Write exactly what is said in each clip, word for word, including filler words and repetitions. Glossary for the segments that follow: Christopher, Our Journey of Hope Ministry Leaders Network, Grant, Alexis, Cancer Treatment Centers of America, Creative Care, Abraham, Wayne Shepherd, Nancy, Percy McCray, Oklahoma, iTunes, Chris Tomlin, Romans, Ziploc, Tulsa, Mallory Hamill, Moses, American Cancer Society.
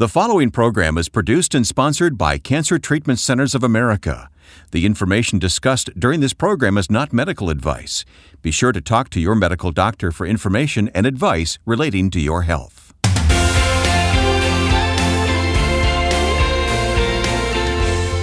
The following program is produced and sponsored by Cancer Treatment Centers of America. The information discussed during this program is not medical advice. Be sure to talk to your medical doctor for information and advice relating to your health.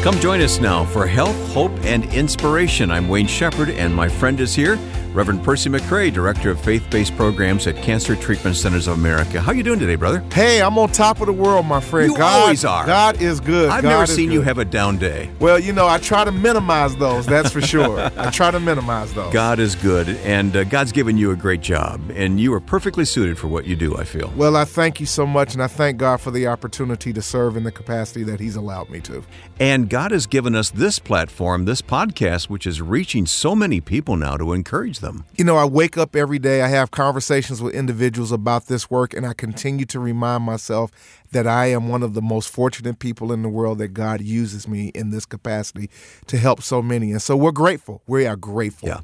Come join us now for Health, Hope, and Inspiration. I'm Wayne Shepherd, and my friend is here, Reverend Percy McCray, Director of Faith-Based Programs at Cancer Treatment Centers of America. How you doing today, brother? Hey, I'm on top of the world, my friend. You God, always are. God is good. I've God never seen good. you have a down day. Well, you know, I try to minimize those, that's for sure. I try to minimize those. God is good, and uh, God's given you a great job, and you are perfectly suited for what you do, I feel. Well, I thank you so much, and I thank God for the opportunity to serve in the capacity that He's allowed me to. And God has given us this platform, this podcast, which is reaching so many people now to encourage them. Them. You know, I wake up every day, I have conversations with individuals about this work, and I continue to remind myself that I am one of the most fortunate people in the world that God uses me in this capacity to help so many. And so we're grateful. We are grateful. Yeah.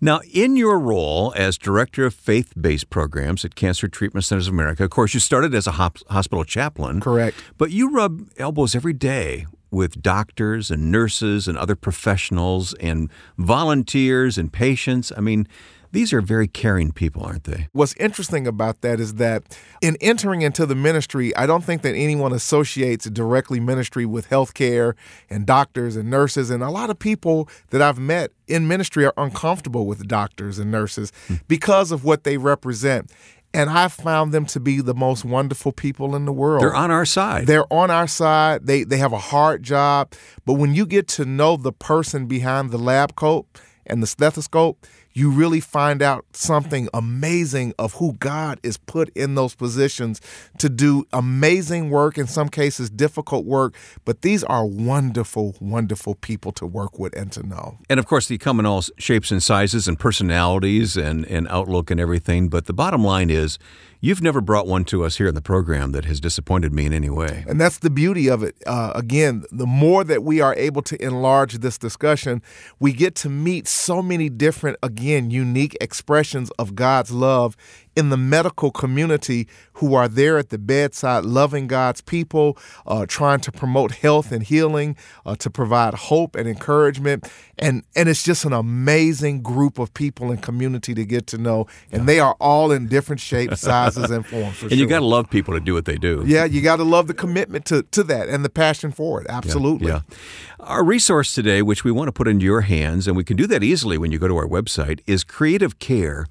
Now, in your role as Director of Faith-Based Programs at Cancer Treatment Centers of America, of course, you started as a hospital chaplain. Correct. But you rub elbows every day with doctors and nurses and other professionals and volunteers and patients. I mean, these are very caring people, aren't they? What's interesting about that is that in entering into the ministry, I don't think that anyone associates directly ministry with healthcare and doctors and nurses. And a lot of people that I've met in ministry are uncomfortable with doctors and nurses because of what they represent. And I found them to be the most wonderful people in the world. They're on our side. They're on our side. They they have a hard job. But when you get to know the person behind the lab coat and the stethoscope, you really find out something amazing of who God is put in those positions to do amazing work, in some cases difficult work, but these are wonderful, wonderful people to work with and to know. And of course, they come in all shapes and sizes and personalities and, and outlook and everything, but the bottom line is you've never brought one to us here in the program that has disappointed me in any way. And that's the beauty of it. Uh, again, the more that we are able to enlarge this discussion, we get to meet so many different, again, Again, unique expressions of God's love in the medical community who are there at the bedside loving God's people, uh, trying to promote health and healing, uh, to provide hope and encouragement. And, and it's just an amazing group of people and community to get to know. And they are all in different shapes, sizes, and forms. For and sure. You got to love people to do what they do. Yeah, you got to love the commitment to, to that and the passion for it. Absolutely. Yeah, yeah. Our resource today, which we want to put into your hands, and we can do that easily when you go to our website, is Creative Care.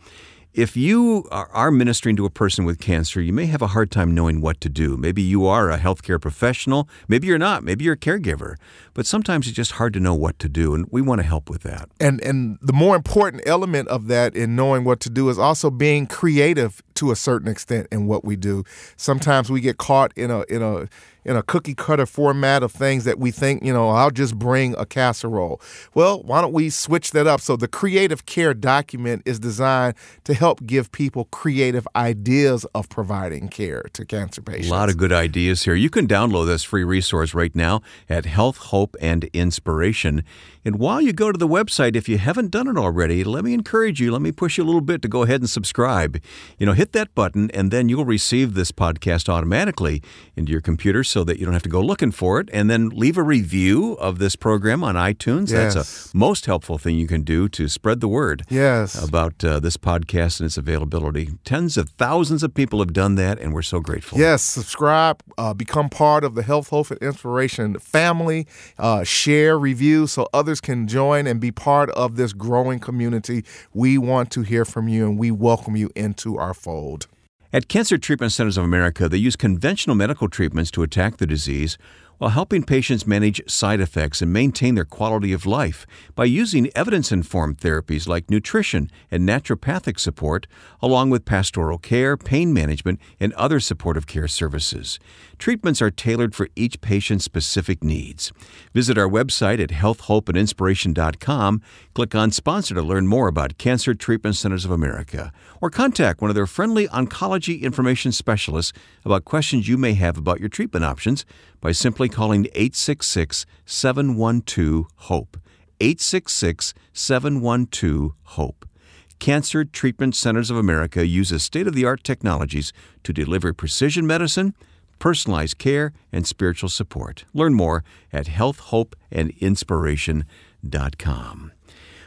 If you are ministering to a person with cancer, you may have a hard time knowing what to do. Maybe you are a healthcare professional. Maybe you're not. Maybe you're a caregiver. But sometimes it's just hard to know what to do, and we want to help with that. And and the more important element of that in knowing what to do is also being creative to a certain extent in what we do. Sometimes we get caught in a in a in a cookie cutter format of things that we think, you know, I'll just bring a casserole. Well, why don't we switch that up? So the Creative Care document is designed to help give people creative ideas of providing care to cancer patients. A lot of good ideas here. You can download this free resource right now at Health, Hope, and Inspiration. And while you go to the website, if you haven't done it already, let me encourage you, let me push you a little bit to go ahead and subscribe. You know, hit that button, and then you'll receive this podcast automatically into your computer so that you don't have to go looking for it. And then leave a review of this program on iTunes. Yes. That's a most helpful thing you can do to spread the word yes. about uh, this podcast and its availability. Tens of thousands of people have done that, and we're so grateful. Yes, subscribe, uh, become part of the Health, Hope, and Inspiration family, uh, share, review, so others can join and be part of this growing community. We want to hear from you, and we welcome you into our fold. At Cancer Treatment Centers of America, they use conventional medical treatments to attack the disease while helping patients manage side effects and maintain their quality of life by using evidence-informed therapies like nutrition and naturopathic support, along with pastoral care, pain management, and other supportive care services. Treatments are tailored for each patient's specific needs. Visit our website at health hope and inspiration dot com, click on Sponsor to learn more about Cancer Treatment Centers of America, or contact one of their friendly oncology information specialists about questions you may have about your treatment options by simply calling eight six six, seven one two, HOPE, eight six six, seven one two, HOPE. Cancer Treatment Centers of America uses state-of-the-art technologies to deliver precision medicine, personalized care, and spiritual support. Learn more at health hope and inspiration dot com.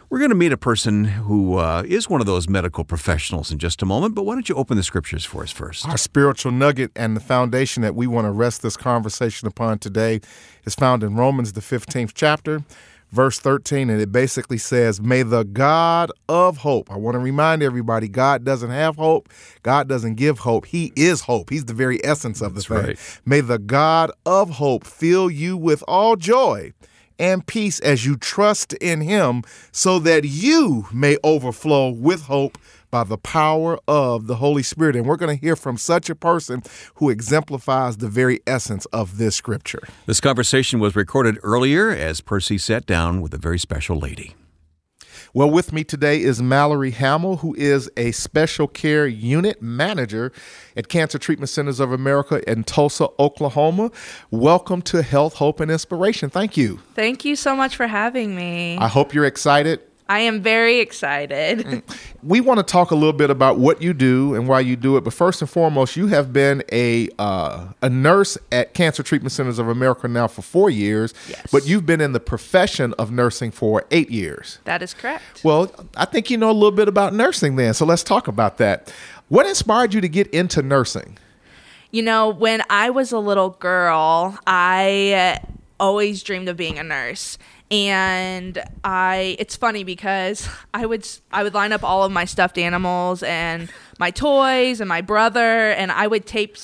We're going to meet a person who uh, is one of those medical professionals in just a moment, but why don't you open the scriptures for us first? Our spiritual nugget and the foundation that we want to rest this conversation upon today is found in Romans, the fifteenth chapter, verse thirteen, and it basically says, may the God of hope, I want to remind everybody, God doesn't have hope. God doesn't give hope. He is hope. He's the very essence of the thing. Right. May the God of hope fill you with all joy and peace as you trust in him, so that you may overflow with hope by the power of the Holy Spirit. And we're going to hear from such a person who exemplifies the very essence of this scripture. This conversation was recorded earlier as Percy sat down with a very special lady. Well, with me today is Mallory Hamill, who is a special care unit manager at Cancer Treatment Centers of America in Tulsa, Oklahoma. Welcome to Health, Hope, and Inspiration. Thank you. Thank you so much for having me. I hope you're excited. I am very excited. We want to talk a little bit about what you do and why you do it. But first and foremost, you have been a uh, a nurse at Cancer Treatment Centers of America now for four years. Yes. But you've been in the profession of nursing for eight years. That is correct. Well, I think you know a little bit about nursing then. So let's talk about that. What inspired you to get into nursing? You know, when I was a little girl, I always dreamed of being a nurse. And I, it's funny because I would, I would line up all of my stuffed animals and my toys and my brother, and I would tape,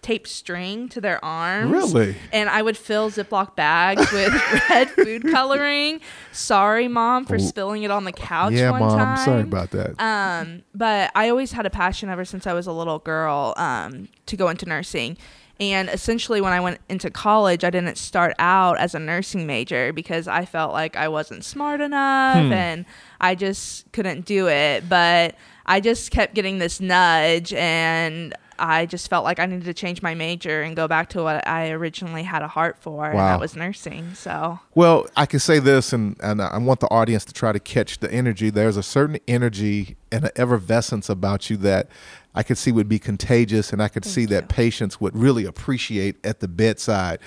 tape string to their arms. Really? And I would fill Ziploc bags with red food coloring. Sorry, Mom, for Ooh. spilling it on the couch yeah, one Mom, time. Yeah, Mom, sorry about that. Um, but I always had a passion ever since I was a little girl, um, to go into nursing. And essentially, when I went into college, I didn't start out as a nursing major because I felt like I wasn't smart enough hmm. and I just couldn't do it. But I just kept getting this nudge, and I just felt like I needed to change my major and go back to what I originally had a heart for, wow. and that was nursing. So, well, I can say this, and, and I want the audience to try to catch the energy. There's a certain energy and an effervescence about you that I could see would be contagious, and I could Thank see you. that patients would really appreciate at the bedside.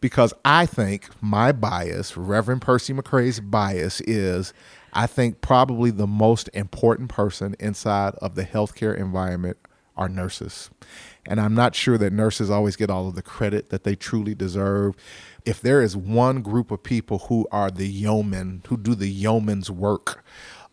Because I think my bias, Reverend Percy McCray's bias, is I think probably the most important person inside of the healthcare environment are nurses. And I'm not sure that nurses always get all of the credit that they truly deserve. If there is one group of people who are the yeomen, who do the yeoman's work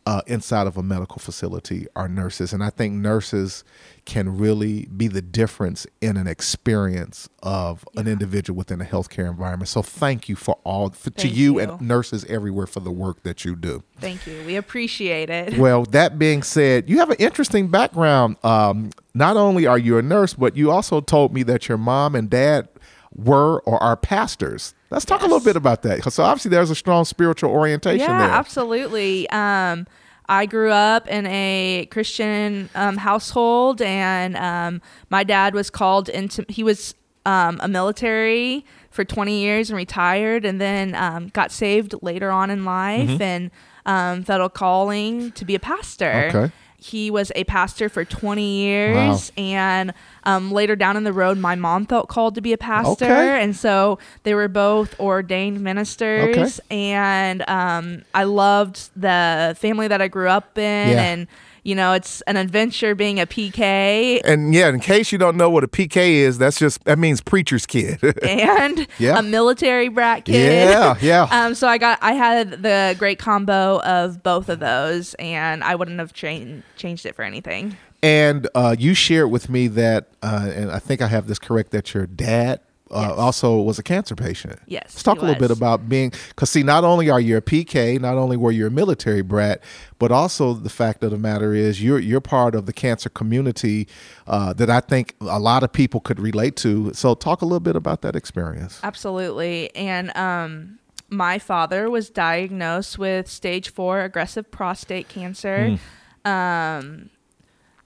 uh, inside of a medical facility, are nurses. And I think nurses can really be the difference in an experience of yeah. an individual within a healthcare environment. So thank you for all, for, to you, you and nurses everywhere for the work that you do. Thank you. We appreciate it. Well, that being said, you have an interesting background. Um, not only are you a nurse, but you also told me that your mom and dad were or are pastors. Let's talk yes. a little bit about that. So obviously there's a strong spiritual orientation yeah, there. Yeah, absolutely. Um, I grew up in a Christian um, household, and um, my dad was called into, he was um, a military for twenty years and retired, and then um, got saved later on in life mm-hmm. and um, felt a calling to be a pastor. Okay. He was a pastor for twenty years, wow. and um, later down in the road, my mom felt called to be a pastor, okay. and so they were both ordained ministers, okay. and um, I loved the family that I grew up in, yeah. and you know, it's an adventure being a P K. And yeah, in case you don't know what a P K is, that's just, that means preacher's kid. and yeah. a military brat kid. Yeah, yeah. Um, so I got, I had the great combo of both of those, and I wouldn't have changed changed it for anything. And uh, you shared with me that, uh, and I think I have this correct, that your dad Uh, yes. also was a cancer patient. Yes. Let's talk a little was. bit about being, because see, not only are you a P K, not only were you a military brat, but also the fact of the matter is you're you're part of the cancer community uh, that I think a lot of people could relate to. So talk a little bit about that experience. Absolutely. And um, my father was diagnosed with stage four aggressive prostate cancer. Mm. Um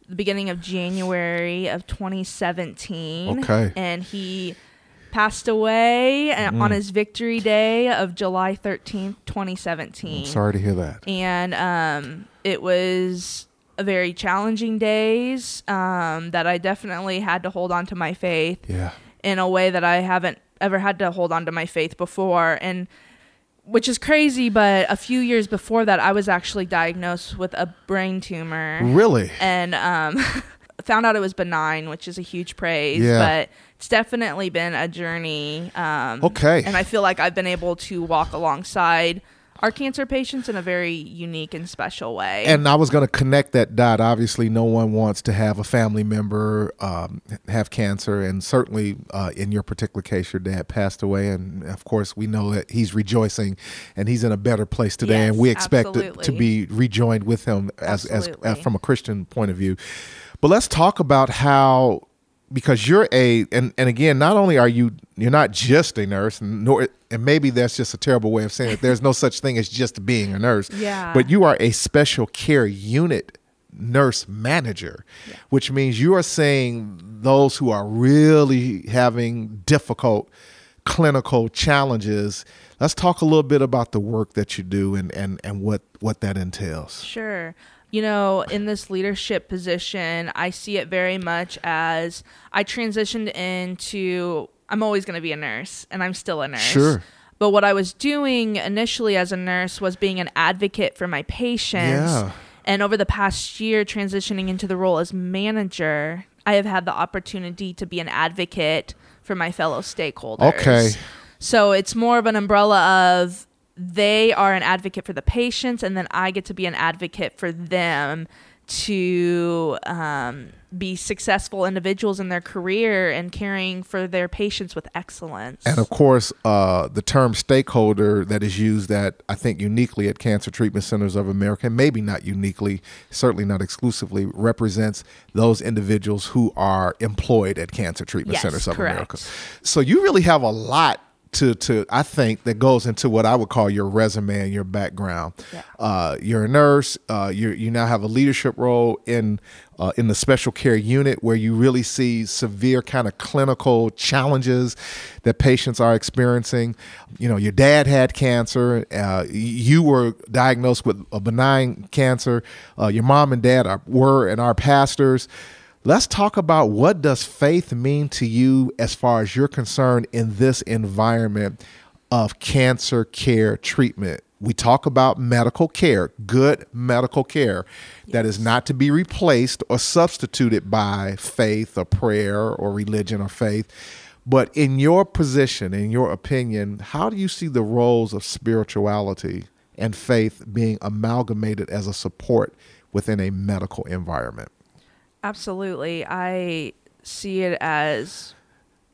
the beginning of January of twenty seventeen. Okay. And he passed away mm. on his victory day of July thirteenth, twenty seventeen. I'm sorry to hear that. And um, it was a very challenging days um, that I definitely had to hold on to my faith. Yeah. in a way that I haven't ever had to hold on to my faith before. And which is crazy, but a few years before that, I was actually diagnosed with a brain tumor. Really? And um, found out it was benign, which is a huge praise. Yeah. But it's definitely been a journey. Um, okay. And I feel like I've been able to walk alongside our cancer patients in a very unique and special way. And I was going to connect that dot. Obviously, no one wants to have a family member um, have cancer. And certainly uh, in your particular case, your dad passed away. And of course, we know that he's rejoicing and he's in a better place today. Yes, and we expect it to be rejoined with him as, as, as from a Christian point of view. But let's talk about how, because you're a, and, and again, not only are you, you're not just a nurse, nor, and maybe that's just a terrible way of saying it. There's no such thing as just being a nurse. Yeah. But you are a special care unit nurse manager, yeah. which means you are seeing those who are really having difficult clinical challenges. Let's talk a little bit about the work that you do and, and, and what, what that entails. Sure. You know, in this leadership position, I see it very much as I transitioned into, I'm always going to be a nurse, and I'm still a nurse. Sure. But what I was doing initially as a nurse was being an advocate for my patients. Yeah. And over the past year, transitioning into the role as manager, I have had the opportunity to be an advocate for my fellow stakeholders. Okay. So it's more of an umbrella of, they are an advocate for the patients, and then I get to be an advocate for them to um, be successful individuals in their career and caring for their patients with excellence. And of course, uh, the term stakeholder that is used that I think uniquely at Cancer Treatment Centers of America, maybe not uniquely, certainly not exclusively, represents those individuals who are employed at Cancer Treatment yes, Centers of correct. America. So you really have a lot To, to I think that goes into what I would call your resume and your background. Yeah. Uh, you're a nurse. Uh, you you now have a leadership role in uh, in the special care unit where you really see severe kind of clinical challenges that patients are experiencing. You know, your dad had cancer. Uh, you were diagnosed with a benign cancer. Uh, your mom and dad are, were and are pastors. Let's talk about what does faith mean to you as far as you're concerned in this environment of cancer care treatment. We talk about medical care, good medical care yes. that is not to be replaced or substituted by faith or prayer or religion or faith. But in your position, in your opinion, how do you see the roles of spirituality and faith being amalgamated as a support within a medical environment? Absolutely. I see it as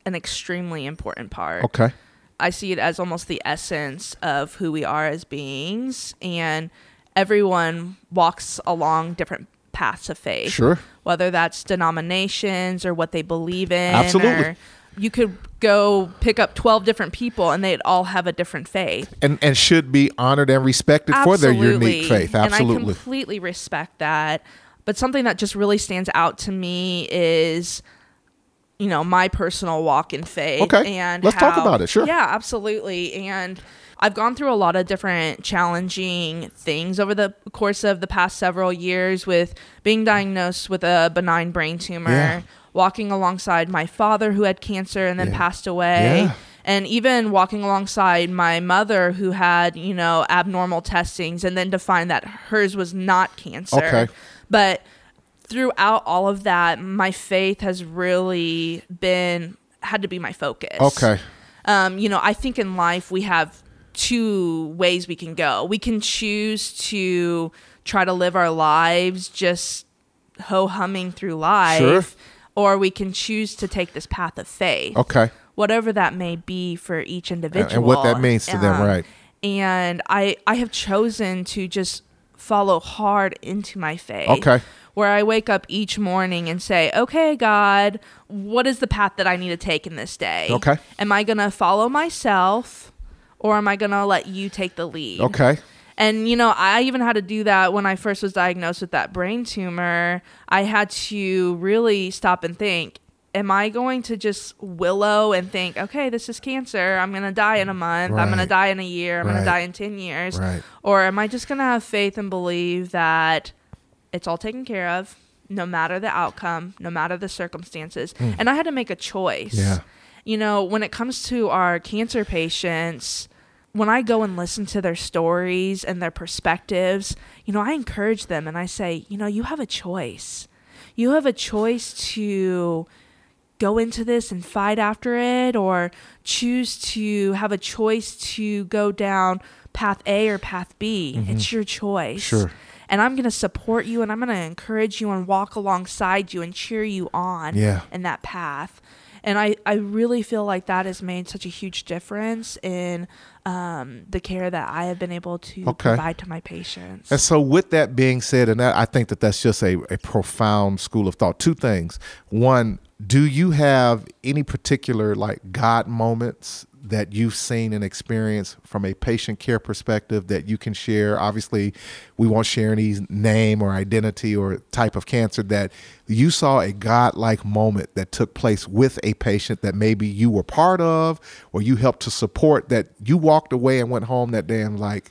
an extremely important part. Okay. I see it as almost the essence of who we are as beings, and everyone walks along different paths of faith. Sure. Whether that's denominations or what they believe in. Absolutely. Or you could go pick up twelve different people and they'd all have a different faith. And and should be honored and respected Absolutely. For their unique faith. Absolutely. And I completely respect that. But something that just really stands out to me is, you know, my personal walk in faith. Okay, and let's how, talk about it, sure. Yeah, absolutely. And I've gone through a lot of different challenging things over the course of the past several years with being diagnosed with a benign brain tumor, yeah. walking alongside my father who had cancer and then yeah. passed away. Yeah. And even walking alongside my mother who had, you know, abnormal testings and then to find that hers was not cancer. Okay. But throughout all of that, my faith has really been, had to be my focus. Okay. Um, you know, I think in life we have two ways we can go. We can choose to try to live our lives just ho-humming through life. Sure. Or we can choose to take this path of faith. Okay. Whatever that may be for each individual. And what that means to um, them, right. And I, I have chosen to just follow hard into my faith. Okay. Where I wake up each morning and say, okay, God, what is the path that I need to take in this day? Okay. Am I going to follow myself or am I going to let you take the lead? Okay. And, you know, I even had to do that when I first was diagnosed with that brain tumor. I had to really stop and think, am I going to just willow and think, okay, this is cancer. I'm going to die in a month. Right. I'm going to die in a year. I'm right. going to die in ten years. Right. Or am I just going to have faith and believe that it's all taken care of, no matter the outcome, no matter the circumstances? Mm. And I had to make a choice. Yeah. you know, when it comes to our cancer patients, when I go and listen to their stories and their perspectives, you know, I encourage them and I say, you know, you have a choice. You have a choice to go into this and fight after it, or choose to have a choice to go down path A or path B. Mm-hmm. It's your choice. Sure. And I'm going to support you, and I'm going to encourage you and walk alongside you and cheer you on yeah. in that path. And I, I really feel like that has made such a huge difference in um, the care that I have been able to okay. provide to my patients. And so with that being said, and that, I think that that's just a, a profound school of thought. Two things. One, do you have any particular like God moments that you've seen and experienced from a patient care perspective that you can share? Obviously, we won't share any name or identity or type of cancer, that you saw a God-like moment that took place with a patient that maybe you were part of or you helped to support, that you walked away and went home that day and like,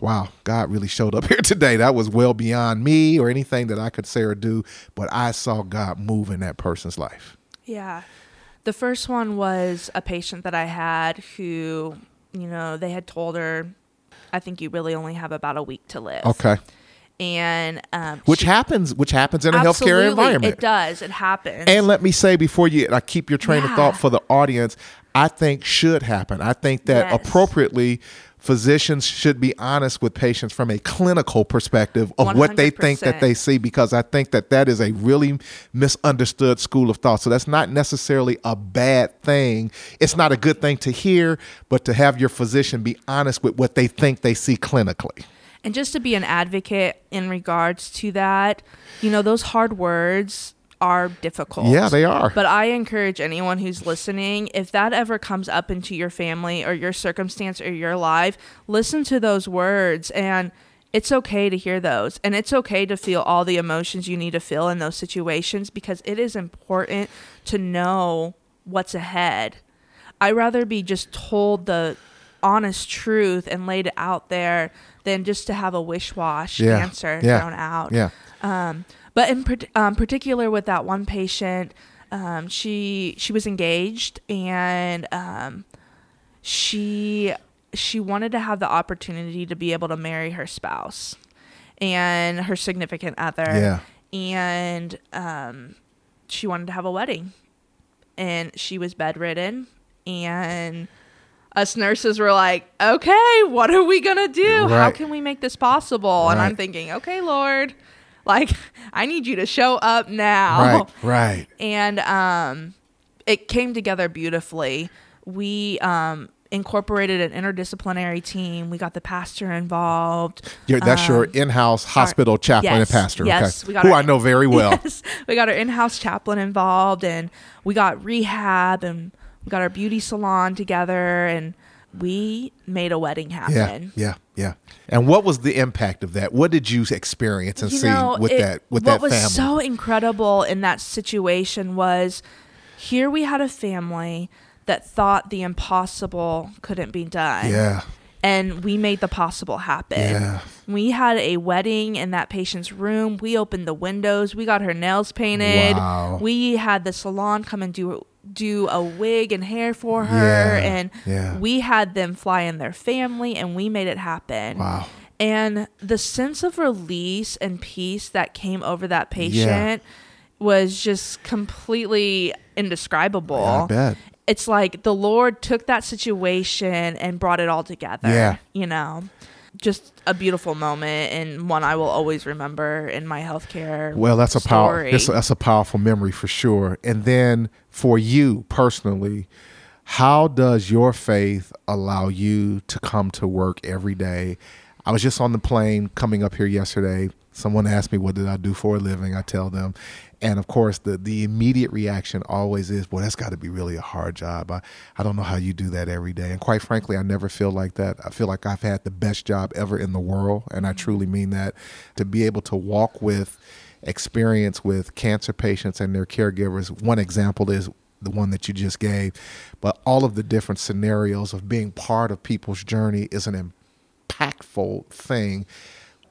wow, God really showed up here today. That was well beyond me or anything that I could say or do, but I saw God move in that person's life. Yeah. The first one was a patient that I had who, you know, they had told her, I think you really only have about a week to live. Okay. And um, which she, happens, which happens in a healthcare environment. It does. It happens. And let me say before you, I keep your train yeah. of thought for the audience, I think should happen. I think that yes. appropriately, physicians should be honest with patients from a clinical perspective of one hundred percent what they think that they see, because I think that that is a really misunderstood school of thought. So that's not necessarily a bad thing. It's not a good thing to hear, but to have your physician be honest with what they think they see clinically. And just to be an advocate in regards to that, you know, those hard words are difficult. Yeah, they are. But I encourage anyone who's listening, if that ever comes up into your family or your circumstance or your life, listen to those words, and it's okay to hear those. And it's okay to feel all the emotions you need to feel in those situations, because it is important to know what's ahead. I'd rather be just told the honest truth and laid it out there than just to have a wish-wash yeah. answer yeah. thrown out. Yeah. Um, But in um, particular with that one patient, um, she she was engaged, and um, she she wanted to have the opportunity to be able to marry her spouse and her significant other. Yeah. And um, she wanted to have a wedding, and she was bedridden, and us nurses were like, okay, what are we going to do? Right. How can we make this possible? Right. And I'm thinking, okay, Lord. Like, I need you to show up now. Right, right. And um, it came together beautifully. We um, incorporated an interdisciplinary team. We got the pastor involved. You're, that's um, your in-house hospital our, chaplain yes, and pastor. Yes. Okay. We got Who our, I know very well. Yes, we got our in-house chaplain involved, and we got rehab, and we got our beauty salon together, and we made a wedding happen. Yeah, yeah, yeah. And what was the impact of that? What did you experience and you see know, with it, that with that family? What was so incredible in that situation was, here we had a family that thought the impossible couldn't be done. Yeah. And we made the possible happen. Yeah. We had a wedding in that patient's room. We opened the windows. We got her nails painted. Wow. We had the salon come and do do a wig and hair for her. Yeah. And yeah. we had them fly in their family, and we made it happen. Wow. And the sense of release and peace that came over that patient yeah. was just completely indescribable. Yeah, I bet. It's like the Lord took that situation and brought it all together. Yeah. You know, just a beautiful moment, and one I will always remember in my healthcare. Well, that's a power. That's a powerful memory for sure. And then for you personally, how does your faith allow you to come to work every day? I was just on the plane coming up here yesterday. Someone asked me, what did I do for a living? I tell them. And of course, the, the immediate reaction always is, well, that's got to be really a hard job. I, I don't know how you do that every day. And quite frankly, I never feel like that. I feel like I've had the best job ever in the world. And I truly mean that. To be able to walk with experience with cancer patients and their caregivers. One example is the one that you just gave. But all of the different scenarios of being part of people's journey is an impactful thing.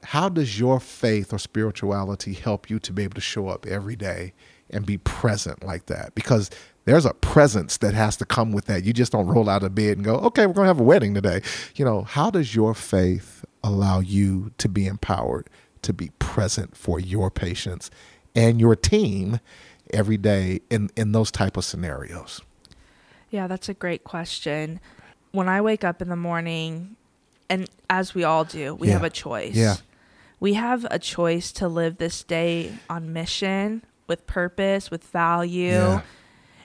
How does your faith or spirituality help you to be able to show up every day and be present like that? Because There's a presence that has to come with that. You just don't roll out of bed and go, okay, we're going to have a wedding today. You know, how does your faith allow you to be empowered to be present for your patients and your team every day in, in those type of scenarios? Yeah, that's a great question. When I wake up in the morning, and as we all do, we yeah. have a choice. Yeah. We have a choice to live this day on mission, with purpose, with value. Yeah.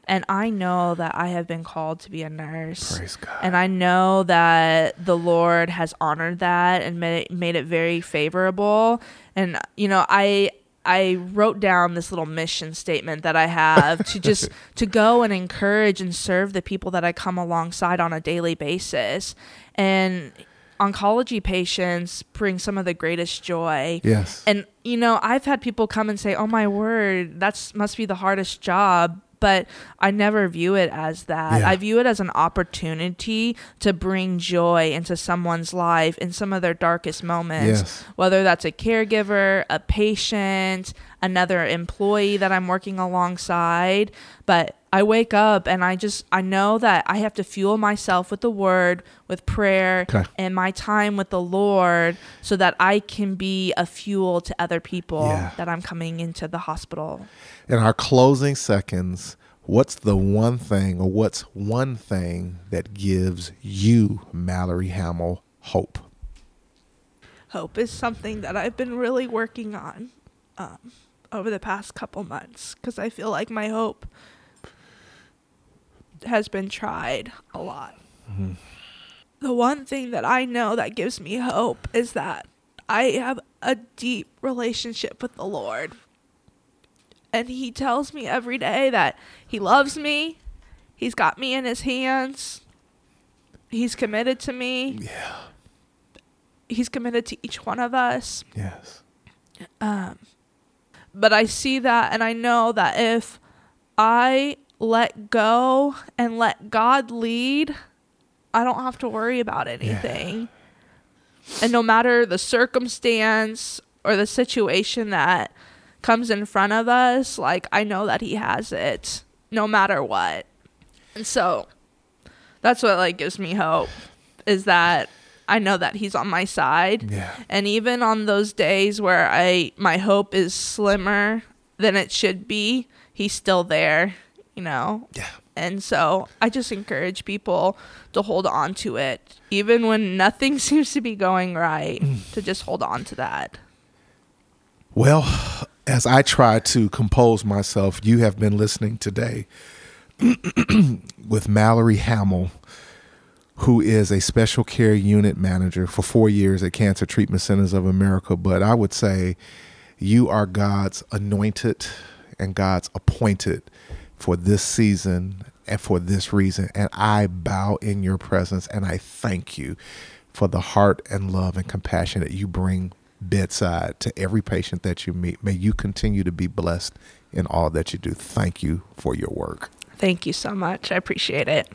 And I know that I have been called to be a nurse. Praise God. And I know that the Lord has honored that and made it, made it very favorable. And, you know, I I wrote down this little mission statement that I have to just to go and encourage and serve the people that I come alongside on a daily basis. And oncology patients bring some of the greatest joy. Yes. And, you know, I've had people come and say, oh, my word, that's must be the hardest job. But I never view it as that. Yeah. I view it as an opportunity to bring joy into someone's life in some of their darkest moments, yes. whether that's a caregiver, a patient, another employee that I'm working alongside. But I wake up and I just, I know that I have to fuel myself with the word, with prayer, okay. and my time with the Lord so that I can be a fuel to other people yeah. that I'm coming into the hospital. In our closing seconds, what's the one thing or what's one thing that gives you, Mallory Hamill, hope? Hope is something that I've been really working on um, over the past couple months because I feel like my hope has been tried a lot. Mm-hmm. The one thing that I know that gives me hope is that I have a deep relationship with the Lord. And he tells me every day that he loves me. He's got me in his hands. He's committed to me. Yeah. He's committed to each one of us. Yes. Um, but I see that and I know that if I let go and let God lead, I don't have to worry about anything. Yeah. And no matter the circumstance or the situation that comes in front of us, like I know that he has it no matter what. And so that's what like gives me hope, is that I know that he's on my side. Yeah. And even on those days where I my hope is slimmer than it should be, he's still there. You know? Yeah. And so I just encourage people to hold on to it, even when nothing seems to be going right, mm. to just hold on to that. Well, as I try to compose myself, you have been listening today with Mallory Hamill, who is a special care unit manager for four years at Cancer Treatment Centers of America. But I would say you are God's anointed and God's appointed for this season and for this reason. And I bow in your presence and I thank you for the heart and love and compassion that you bring bedside to every patient that you meet. May you continue to be blessed in all that you do. Thank you for your work. Thank you so much. I appreciate it.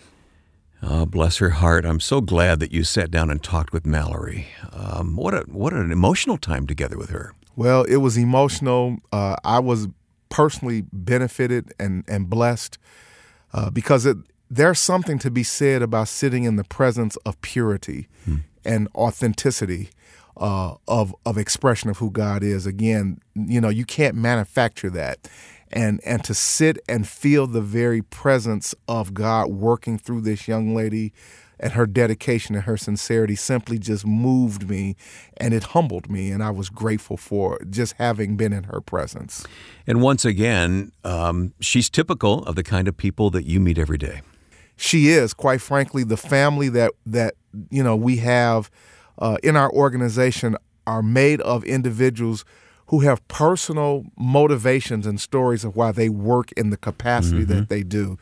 Oh, bless her heart. I'm so glad that you sat down and talked with Mallory. Um, what a, what an emotional time together with her. Well, it was emotional. Uh, I was personally benefited and, and blessed uh, because it, there's something to be said about sitting in the presence of purity hmm. and authenticity uh, of of expression of who God is. Again, you know, you can't manufacture that. And and to sit and feel the very presence of God working through this young lady and her dedication and her sincerity simply just moved me, and it humbled me, and I was grateful for just having been in her presence. And once again, um, she's typical of the kind of people that you meet every day. She is, quite frankly, the family that that you know we have uh, in our organization are made of individuals who have personal motivations and stories of why they work in the capacity mm-hmm. that they do.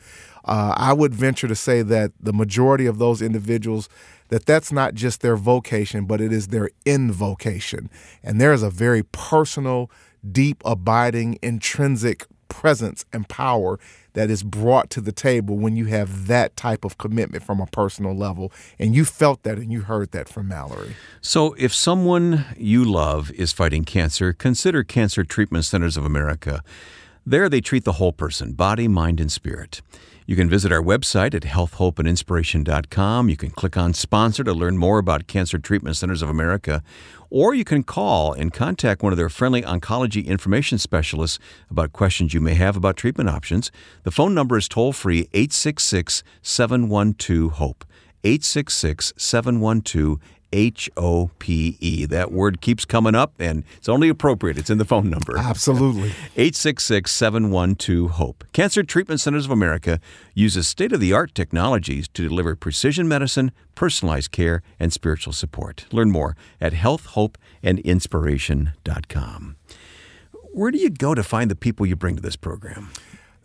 Uh, I would venture to say that the majority of those individuals, that that's not just their vocation, but it is their invocation. And there is a very personal, deep, abiding, intrinsic presence and power that is brought to the table when you have that type of commitment from a personal level. And you felt that and you heard that from Mallory. So if someone you love is fighting cancer, consider Cancer Treatment Centers of America. There they treat the whole person, body, mind, and spirit. You can visit our website at health hope and inspiration dot com. You can click on Sponsor to learn more about Cancer Treatment Centers of America, or you can call and contact one of their friendly oncology information specialists about questions you may have about treatment options. The phone number is toll-free eight six six, seven one two, HOPE, eight six six, seven one two, H O P E. That word keeps coming up, and it's only appropriate. It's in the phone number. Absolutely. eight six six, seven one two, HOPE. Cancer Treatment Centers of America uses state-of-the-art technologies to deliver precision medicine, personalized care, and spiritual support. Learn more at health hope and inspiration dot com. Where do you go to find the people you bring to this program?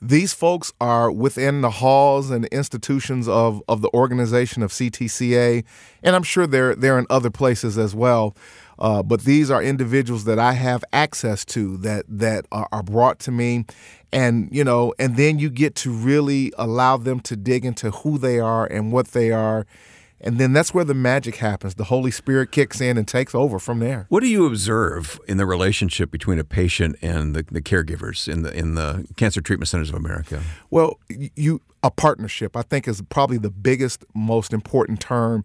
These folks are within the halls and institutions of, of the organization of C T C A, and I'm sure they're, they're in other places as well. Uh, but these are individuals that I have access to that that are, are brought to me. And, you know, and then you get to really allow them to dig into who they are and what they are. And then that's where the magic happens. The Holy Spirit kicks in and takes over from there. What do you observe in the relationship between a patient and the, the caregivers in the in the Cancer Treatment Centers of America? Well, you a partnership, I think, is probably the biggest, most important term.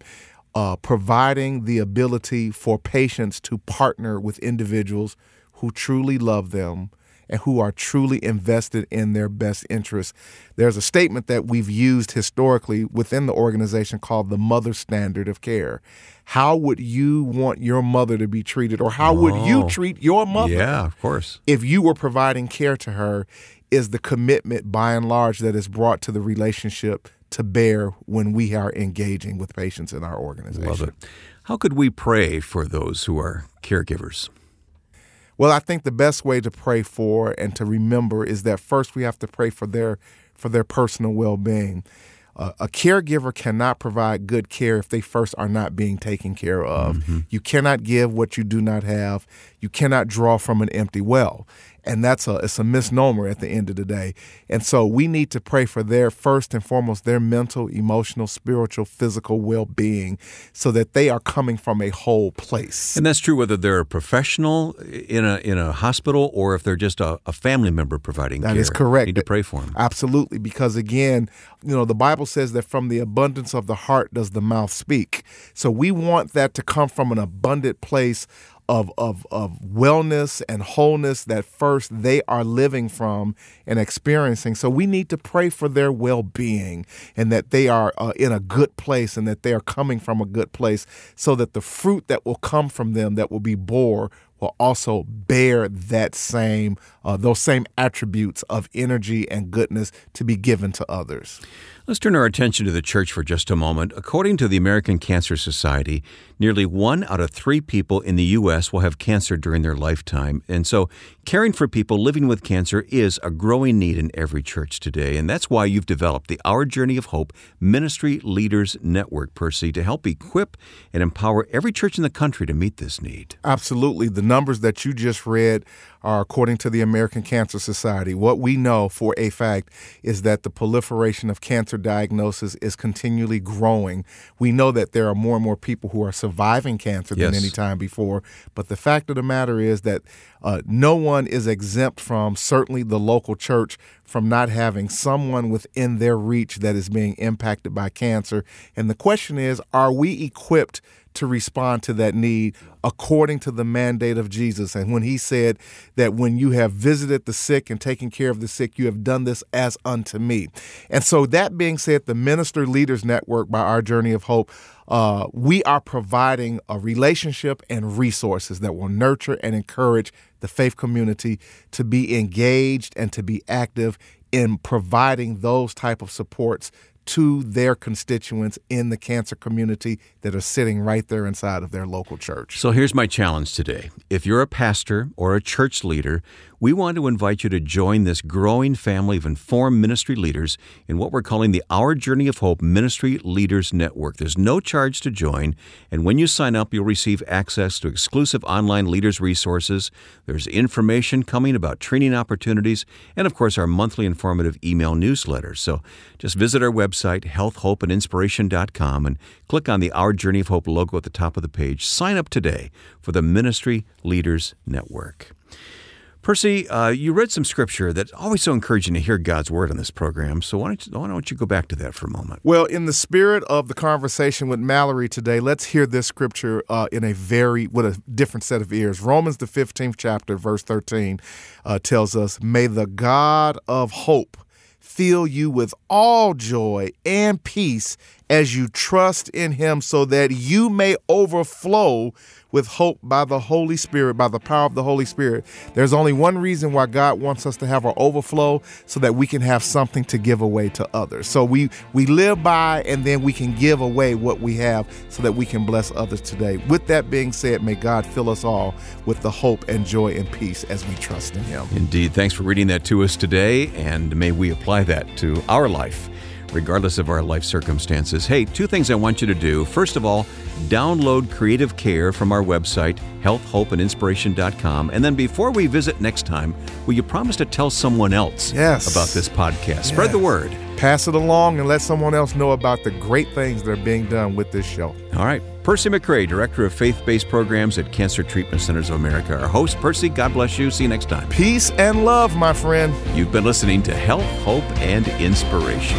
Uh, providing the ability for patients to partner with individuals who truly love them and who are truly invested in their best interests. There's a statement that we've used historically within the organization called the mother standard of care. How would you want your mother to be treated, or how oh, would you treat your mother? Yeah, of course. If you were providing care to her, is the commitment by and large that is brought to the relationship to bear when we are engaging with patients in our organization. Love it. How could we pray for those who are caregivers? Well, I think the best way to pray for and to remember is that first we have to pray for their for their personal well-being. Uh, a caregiver cannot provide good care if they first are not being taken care of. Mm-hmm. You cannot give what you do not have. You cannot draw from an empty well. And that's a it's a misnomer at the end of the day. And so we need to pray for their, first and foremost, their mental, emotional, spiritual, physical well-being so that they are coming from a whole place. And that's true whether they're a professional in a in a hospital or if they're just a, a family member providing that care. That is correct. You need to pray for them. Absolutely. Because, again, you know, the Bible says that from the abundance of the heart does the mouth speak. So we want that to come from an abundant place Of, of of wellness and wholeness that first they are living from and experiencing. So we need to pray for their well-being and that they are uh, in a good place and that they are coming from a good place so that the fruit that will come from them that will be born will also bear that same, uh, those same attributes of energy and goodness to be given to others. Let's turn our attention to the church for just a moment. According to the American Cancer Society, nearly one out of three people in the U S will have cancer during their lifetime. And so caring for people living with cancer is a growing need in every church today. And that's why you've developed the Our Journey of Hope Ministry Leaders Network, Percy, to help equip and empower every church in the country to meet this need. Absolutely. The numbers that you just read are according to the American Cancer Society. What we know for a fact is that the proliferation of cancer diagnosis is continually growing. We know that there are more and more people who are surviving cancer than yes. any time before. But the fact of the matter is that uh, no one is exempt from, certainly the local church, from not having someone within their reach that is being impacted by cancer. And the question is, are we equipped to respond to that need according to the mandate of Jesus? And when he said that when you have visited the sick and taken care of the sick, you have done this as unto me. And so that being said, the Minister Leaders Network by Our Journey of Hope, uh, we are providing a relationship and resources that will nurture and encourage the faith community to be engaged and to be active in providing those type of supports to their constituents in the cancer community that are sitting right there inside of their local church. So here's my challenge today. If you're a pastor or a church leader, we want to invite you to join this growing family of informed ministry leaders in what we're calling the Our Journey of Hope Ministry Leaders Network. There's no charge to join, and when you sign up, you'll receive access to exclusive online leaders resources. There's information coming about training opportunities, and of course, our monthly informative email newsletter. So just visit our website. website, health hope and inspiration dot com, and click on the Our Journey of Hope logo at the top of the page. Sign up today for the Ministry Leaders Network. Percy, uh, you read some scripture that's always so encouraging to hear God's word on this program, so why don't, you, why don't you go back to that for a moment? Well, in the spirit of the conversation with Mallory today, let's hear this scripture uh, in a very, with a different set of ears. Romans, the fifteenth chapter, verse thirteen, uh, tells us, "May the God of hope fill you with all joy and peace as you trust in him, so that you may overflow with hope by the Holy Spirit, by the power of the Holy Spirit." There's only one reason why God wants us to have our overflow, so that we can have something to give away to others. So we, we live by, and then we can give away what we have so that we can bless others today. With that being said, may God fill us all with the hope and joy and peace as we trust in him. Indeed. Thanks for reading that to us today, and may we apply that to our life, regardless of our life circumstances. Hey, two things I want you to do. First of all, download Creative Care from our website, health hope and inspiration dot com. And then before we visit next time, will you promise to tell someone else yes. about this podcast? Yes. Spread the word. Pass it along and let someone else know about the great things that are being done with this show. All right. Percy McCray, Director of Faith-Based Programs at Cancer Treatment Centers of America. Our host, Percy, God bless you. See you next time. Peace and love, my friend. You've been listening to Health, Hope, and Inspiration.